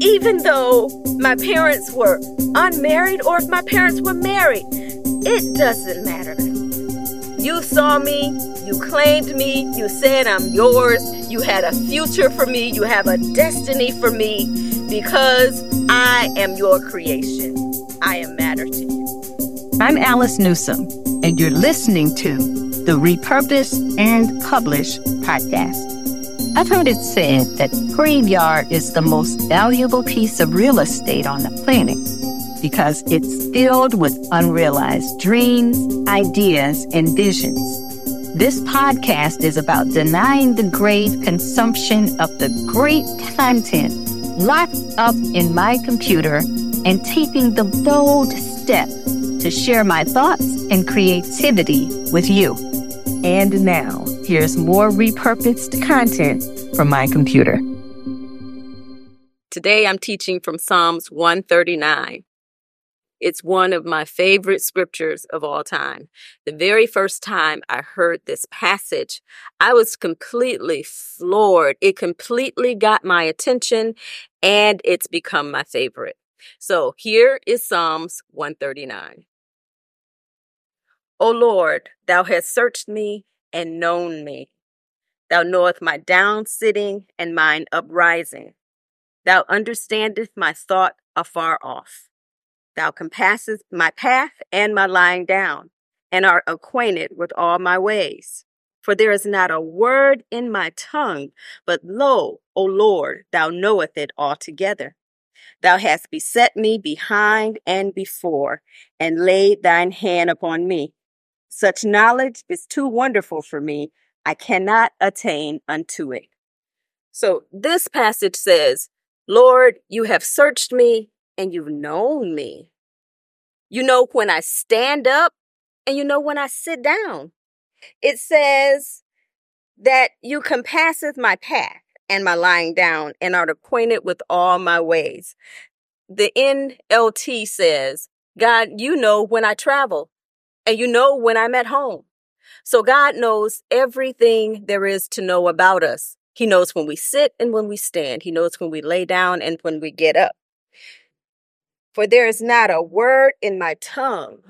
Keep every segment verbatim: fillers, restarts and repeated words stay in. even though my parents were unmarried or if my parents were married, it doesn't matter. You saw me, you claimed me, you said I'm yours, you had a future for me, you have a destiny for me, because I am your creation. I am matter to you. I'm Alice Newsome, and you're listening to the Repurpose and Publish podcast. I've heard it said that graveyard is the most valuable piece of real estate on the planet because it's filled with unrealized dreams, ideas, and visions. This podcast is about denying the grave consumption of the great content locked up in my computer and taking the bold step to share my thoughts and creativity with you. And now, here's more repurposed content from my computer. Today I'm teaching from Psalms one thirty-nine. It's one of my favorite scriptures of all time. The very first time I heard this passage, I was completely floored. It completely got my attention, and it's become my favorite. So here is Psalms one thirty-nine. O Lord, thou hast searched me and known me. Thou knowest my down sitting and mine uprising. Thou understandest my thought afar off. Thou compassest my path and my lying down, and art acquainted with all my ways. For there is not a word in my tongue, but lo, O Lord, thou knowest it altogether. Thou hast beset me behind and before, and laid thine hand upon me. Such knowledge is too wonderful for me. I cannot attain unto it. So this passage says, Lord, you have searched me and you've known me. You know when I stand up and you know when I sit down. It says that you compasseth my path and my lying down and art acquainted with all my ways. The N L T says, God, you know when I travel. And you know when I'm at home. So God knows everything there is to know about us. He knows when we sit and when we stand. He knows when we lay down and when we get up. For there is not a word in my tongue,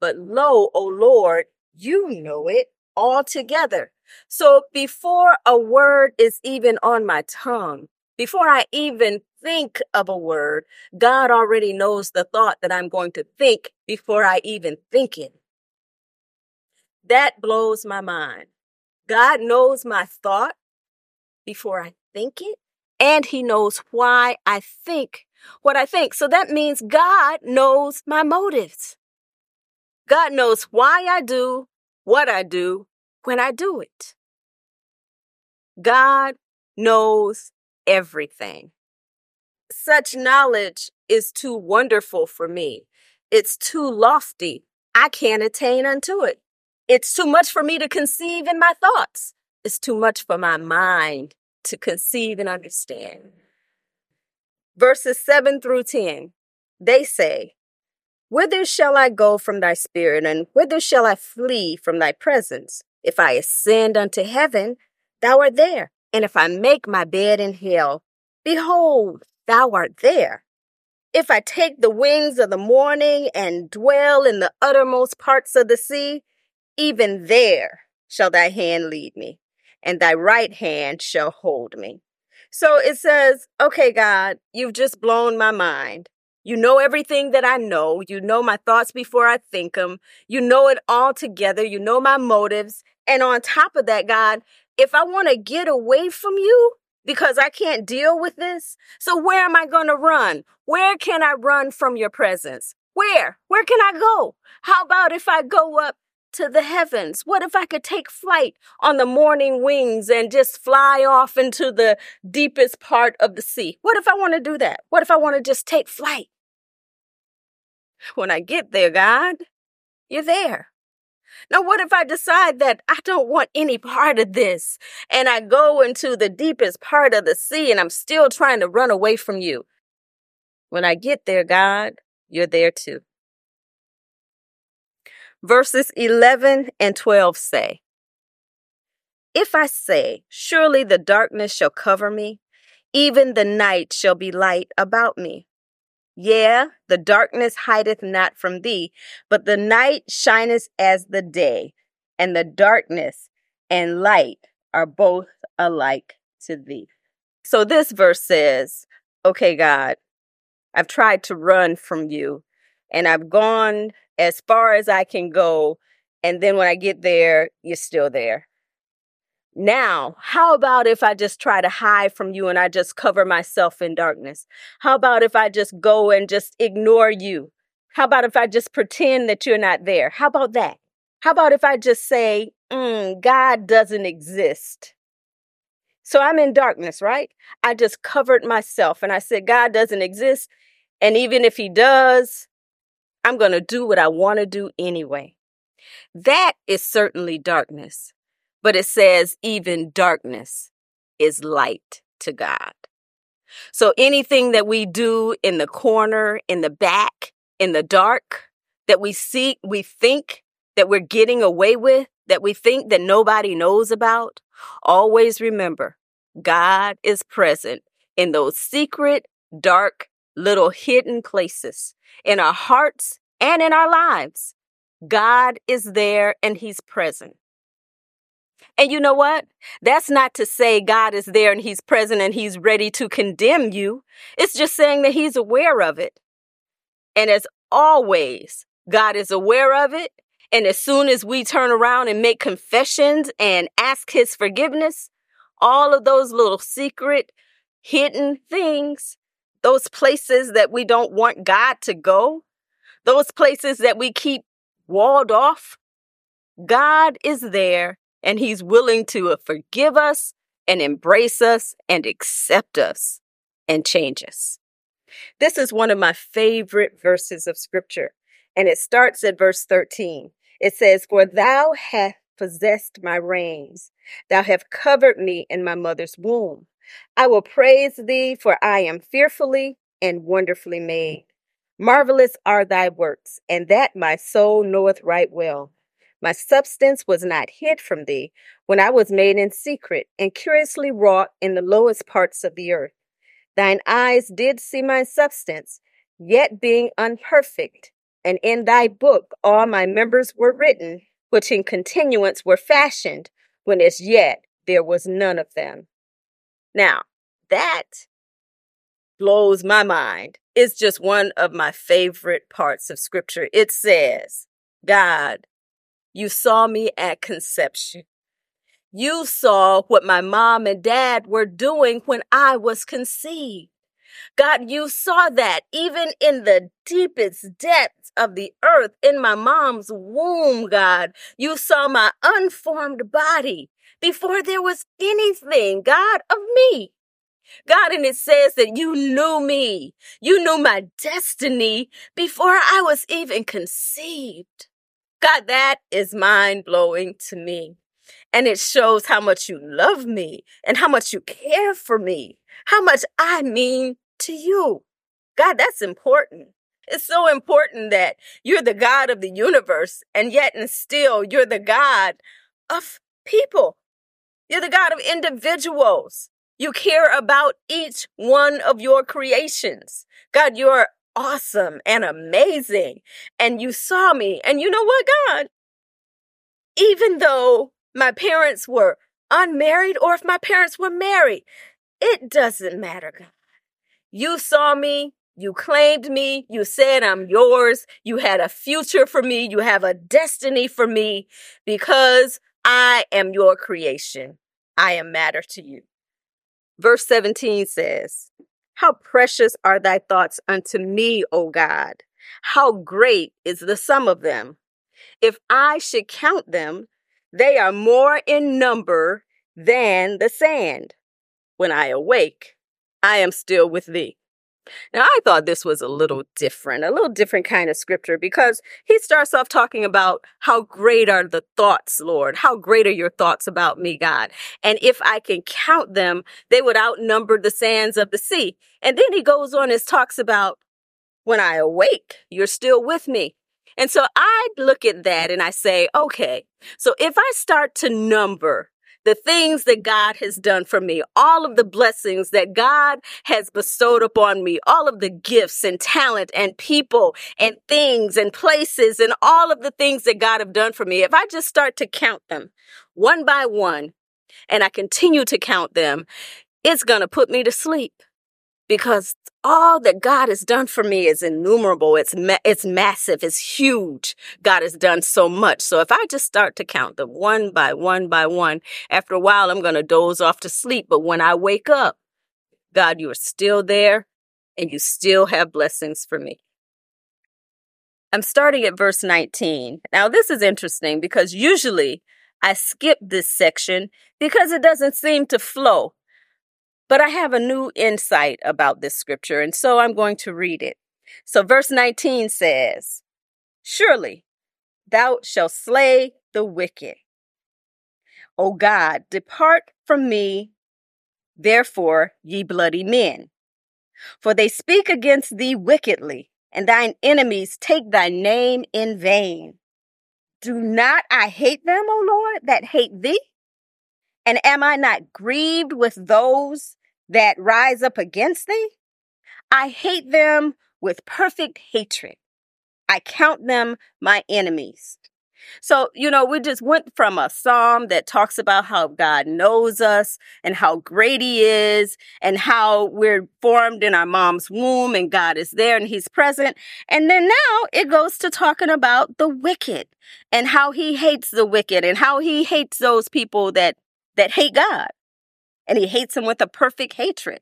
but lo, O Lord, you know it altogether. So before a word is even on my tongue, before I even think of a word, God already knows the thought that I'm going to think before I even think it. That blows my mind. God knows my thought before I think it, and He knows why I think what I think. So that means God knows my motives. God knows why I do what I do when I do it. God knows everything. Such knowledge is too wonderful for me. It's too lofty. I can't attain unto it. It's too much for me to conceive in my thoughts. It's too much for my mind to conceive and understand. Verses seven through ten, they say, Whither shall I go from thy spirit, and whither shall I flee from thy presence? If I ascend unto heaven, thou art there. And if I make my bed in hell, behold, thou art there. If I take the wings of the morning and dwell in the uttermost parts of the sea, even there shall thy hand lead me, and thy right hand shall hold me. So it says, okay, God, you've just blown my mind. You know everything that I know. You know my thoughts before I think them. You know it all together. You know my motives. And on top of that, God, if I want to get away from you because I can't deal with this, so where am I going to run? Where can I run from your presence? Where? Where can I go? How about if I go up to the heavens? What if I could take flight on the morning wings and just fly off into the deepest part of the sea? What if I want to do that? What if I want to just take flight? When I get there, God, you're there. Now, what if I decide that I don't want any part of this and I go into the deepest part of the sea and I'm still trying to run away from you? When I get there, God, you're there too. Verses eleven and twelve say, If I say, surely the darkness shall cover me, Even the night shall be light about me. Yea, the darkness hideth not from thee, but the night shineth as the day, and the darkness and light are both alike to thee. So this verse says, okay, God, I've tried to run from you, and I've gone as far as I can go, and then when I get there, you're still there. Now, how about if I just try to hide from you and I just cover myself in darkness? How about if I just go and just ignore you? How about if I just pretend that you're not there? How about that? How about if I just say, mm, God doesn't exist? So I'm in darkness, right? I just covered myself and I said, God doesn't exist. And even if he does, I'm going to do what I want to do anyway. That is certainly darkness. But it says even darkness is light to God. So anything that we do in the corner, in the back, in the dark, that we see, we think that we're getting away with, that we think that nobody knows about, always remember God is present in those secret, dark, little hidden places, in our hearts and in our lives. God is there and he's present. And you know what? That's not to say God is there and he's present and he's ready to condemn you. It's just saying that he's aware of it. And as always, God is aware of it. And as soon as we turn around and make confessions and ask his forgiveness, all of those little secret, hidden things, those places that we don't want God to go, those places that we keep walled off, God is there. And he's willing to forgive us and embrace us and accept us and change us. This is one of my favorite verses of scripture. And it starts at verse thirteen. It says, "For thou hast possessed my reins. Thou hast covered me in my mother's womb. I will praise thee, for I am fearfully and wonderfully made. Marvelous are thy works, and that my soul knoweth right well. My substance was not hid from thee when I was made in secret and curiously wrought in the lowest parts of the earth. Thine eyes did see my substance, yet being unperfect. And in thy book all my members were written, which in continuance were fashioned, when as yet there was none of them." Now, that blows my mind. It's just one of my favorite parts of scripture. It says, God, you saw me at conception. You saw what my mom and dad were doing when I was conceived. God, you saw that even in the deepest depths of the earth, in my mom's womb, God. You saw my unformed body before there was anything, God, of me. God, and it says that you knew me. You knew my destiny before I was even conceived. God, that is mind-blowing to me. And it shows how much you love me and how much you care for me, how much I mean to you. God, that's important. It's so important that you're the God of the universe, and yet and still you're the God of people. You're the God of individuals. You care about each one of your creations. God, you're awesome and amazing. And you saw me. And you know what, God? Even though my parents were unmarried, or if my parents were married, it doesn't matter, God. You saw me. You claimed me. You said I'm yours. You had a future for me. You have a destiny for me because I am your creation. I am matter to you. Verse seventeen says, "How precious are thy thoughts unto me, O God! How great is the sum of them! If I should count them, they are more in number than the sand. When I awake, I am still with thee." Now, I thought this was a little different, a little different kind of scripture, because he starts off talking about how great are the thoughts, Lord. How great are your thoughts about me, God? And if I can count them, they would outnumber the sands of the sea. And then he goes on and talks about when I awake, you're still with me. And so I look at that and I say, okay, so if I start to number the things that God has done for me, all of the blessings that God has bestowed upon me, all of the gifts and talent and people and things and places and all of the things that God have done for me, if I just start to count them one by one and I continue to count them, it's going to put me to sleep. Because all that God has done for me is innumerable. It's ma- it's massive. It's huge. God has done so much. So if I just start to count them one by one by one, after a while, I'm going to doze off to sleep. But when I wake up, God, you are still there and you still have blessings for me. I'm starting at verse nineteen. Now, this is interesting because usually I skip this section because it doesn't seem to flow. But I have a new insight about this scripture, and so I'm going to read it. So verse nineteen says, "Surely thou shalt slay the wicked. O God, depart from me, therefore, ye bloody men. For they speak against thee wickedly, and thine enemies take thy name in vain. Do not I hate them, O Lord, that hate thee? And am I not grieved with those that rise up against thee? I hate them with perfect hatred. I count them my enemies." So, you know, we just went from a psalm that talks about how God knows us and how great he is and how we're formed in our mom's womb and God is there and he's present. And then now it goes to talking about the wicked and how he hates the wicked and how he hates those people that that hate God. And he hates them with a perfect hatred.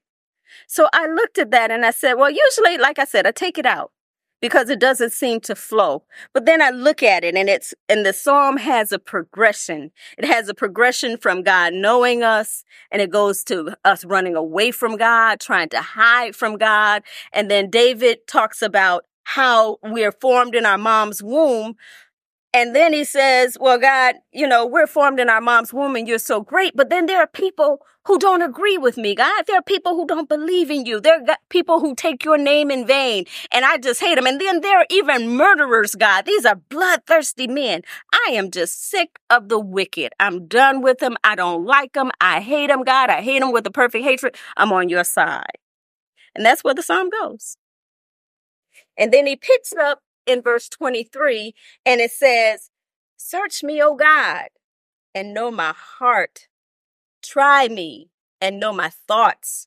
So I looked at that and I said, well, usually, like I said, I take it out because it doesn't seem to flow. But then I look at it and it's, and the psalm has a progression. It has a progression from God knowing us, and it goes to us running away from God, trying to hide from God. And then David talks about how we are formed in our mom's womb. And then he says, well, God, you know, we're formed in our mom's womb and you're so great. But then there are people who don't agree with me, God. There are people who don't believe in you. There are people who take your name in vain. And I just hate them. And then there are even murderers, God. These are bloodthirsty men. I am just sick of the wicked. I'm done with them. I don't like them. I hate them, God. I hate them with a perfect hatred. I'm on your side. And that's where the psalm goes. And then he picks up in verse twenty-three, and it says, "Search me, O God, and know my heart. Try me and know my thoughts,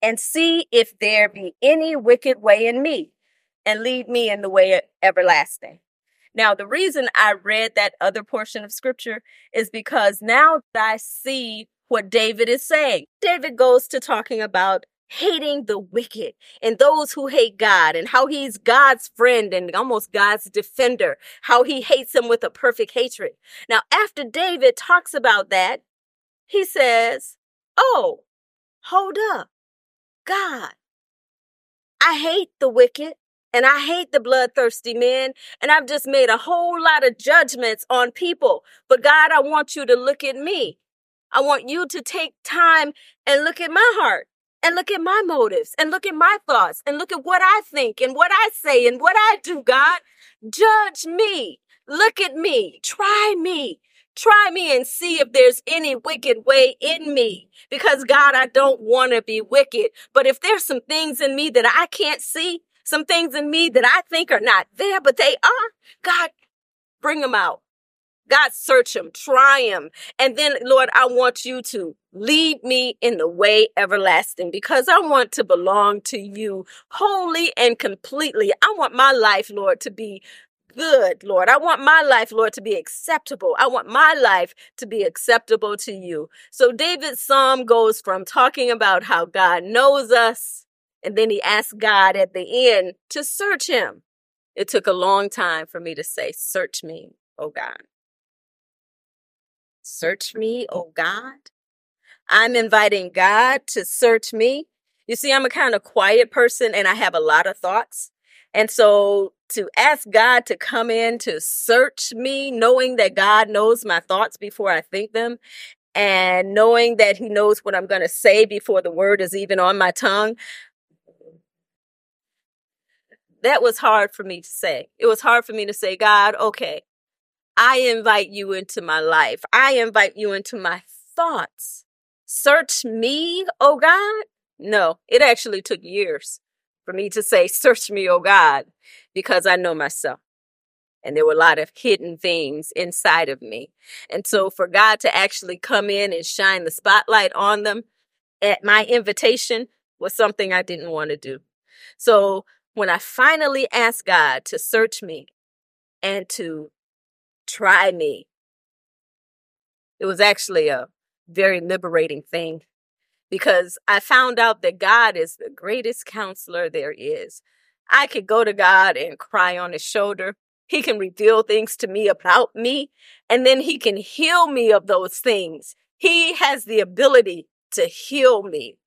and see if there be any wicked way in me, and lead me in the way everlasting." Now, the reason I read that other portion of scripture is because now I see what David is saying. David goes to talking about hating the wicked and those who hate God and how he's God's friend and almost God's defender, how he hates them with a perfect hatred. Now, after David talks about that, he says, oh, hold up, God, I hate the wicked and I hate the bloodthirsty men, and I've just made a whole lot of judgments on people. But God, I want you to look at me. I want you to take time and look at my heart. And look at my motives, and look at my thoughts, and look at what I think, and what I say, and what I do, God. Judge me. Look at me. Try me. Try me and see if there's any wicked way in me. Because, God, I don't want to be wicked. But if there's some things in me that I can't see, some things in me that I think are not there, but they are, God, bring them out. God, search him, try him. And then, Lord, I want you to lead me in the way everlasting, because I want to belong to you wholly and completely. I want my life, Lord, to be good, Lord. I want my life, Lord, to be acceptable. I want my life to be acceptable to you. So David's psalm goes from talking about how God knows us, and then he asks God at the end to search him. It took a long time for me to say, search me, oh God. Search me, oh God. I'm inviting God to search me. You see, I'm a kind of quiet person and I have a lot of thoughts. And so to ask God to come in to search me, knowing that God knows my thoughts before I think them, and knowing that he knows what I'm going to say before the word is even on my tongue, that was hard for me to say. It was hard for me to say, God, okay, I invite you into my life. I invite you into my thoughts. Search me, O God? No, it actually took years for me to say, search me, O God, because I know myself. And there were a lot of hidden things inside of me. And so for God to actually come in and shine the spotlight on them at my invitation was something I didn't want to do. So when I finally asked God to search me and to try me, it was actually a very liberating thing, because I found out that God is the greatest counselor there is. I could go to God and cry on his shoulder. He can reveal things to me about me, and then he can heal me of those things. He has the ability to heal me.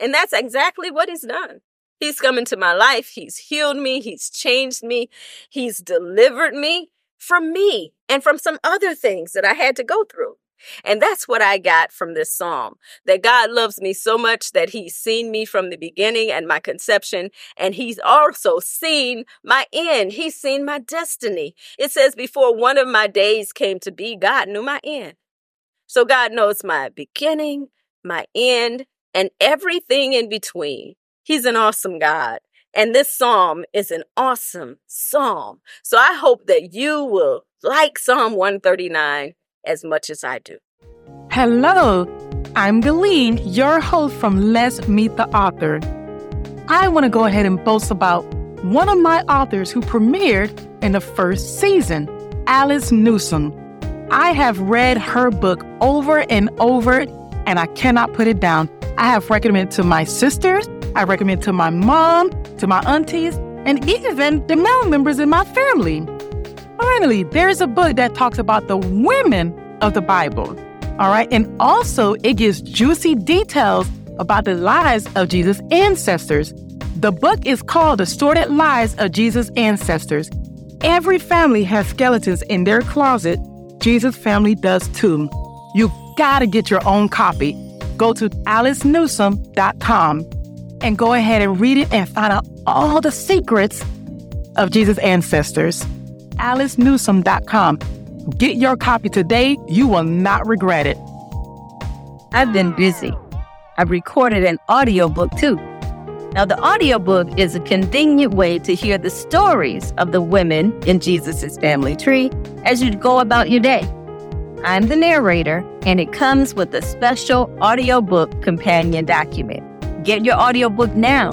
And that's exactly what he's done. He's come into my life. He's healed me. He's changed me. He's delivered me from me and from some other things that I had to go through. And that's what I got from this psalm, that God loves me so much that he's seen me from the beginning and my conception, and he's also seen my end. He's seen my destiny. It says, before one of my days came to be, God knew my end. So God knows my beginning, my end, and everything in between. He's an awesome God. And this psalm is an awesome psalm. So I hope that you will like Psalm one thirty-nine as much as I do. Hello, I'm Galene, your host from Let's Meet the Author. I want to go ahead and boast about one of my authors who premiered in the first season, Alice Newsome. I have read her book over and over, and I cannot put it down. I have recommended it to my sisters, I recommend it to my mom, to my aunties, and even the male members in my family. Finally, there's a book that talks about the women of the Bible, all right? And also, it gives juicy details about the lives of Jesus' ancestors. The book is called The Sorted Lives of Jesus' Ancestors. Every family has skeletons in their closet. Jesus' family does too. You gotta get your own copy. Go to alice newsome dot com and go ahead and read it and find out all the secrets of Jesus' ancestors. alice newsome dot com. Get your copy today. You will not regret it. I've been busy. I've recorded an audiobook too. Now, the audiobook is a convenient way to hear the stories of the women in Jesus' family tree as you go about your day. I'm the narrator, and it comes with a special audiobook companion document. Get your audiobook now.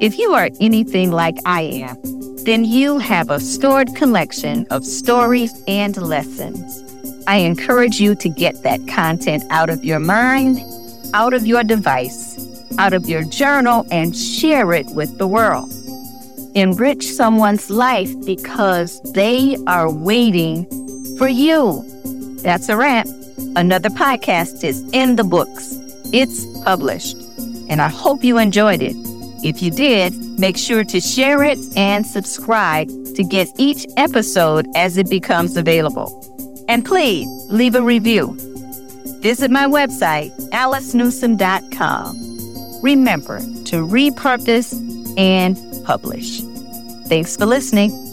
If you are anything like I am, then you have a stored collection of stories and lessons. I encourage you to get that content out of your mind, out of your device, out of your journal, and share it with the world. Enrich someone's life because they are waiting for you. That's a wrap. Another podcast is in the books. It's published, and I hope you enjoyed it. If you did, make sure to share it and subscribe to get each episode as it becomes available. And please leave a review. Visit my website, alice newsome dot com. Remember to repurpose and publish. Thanks for listening.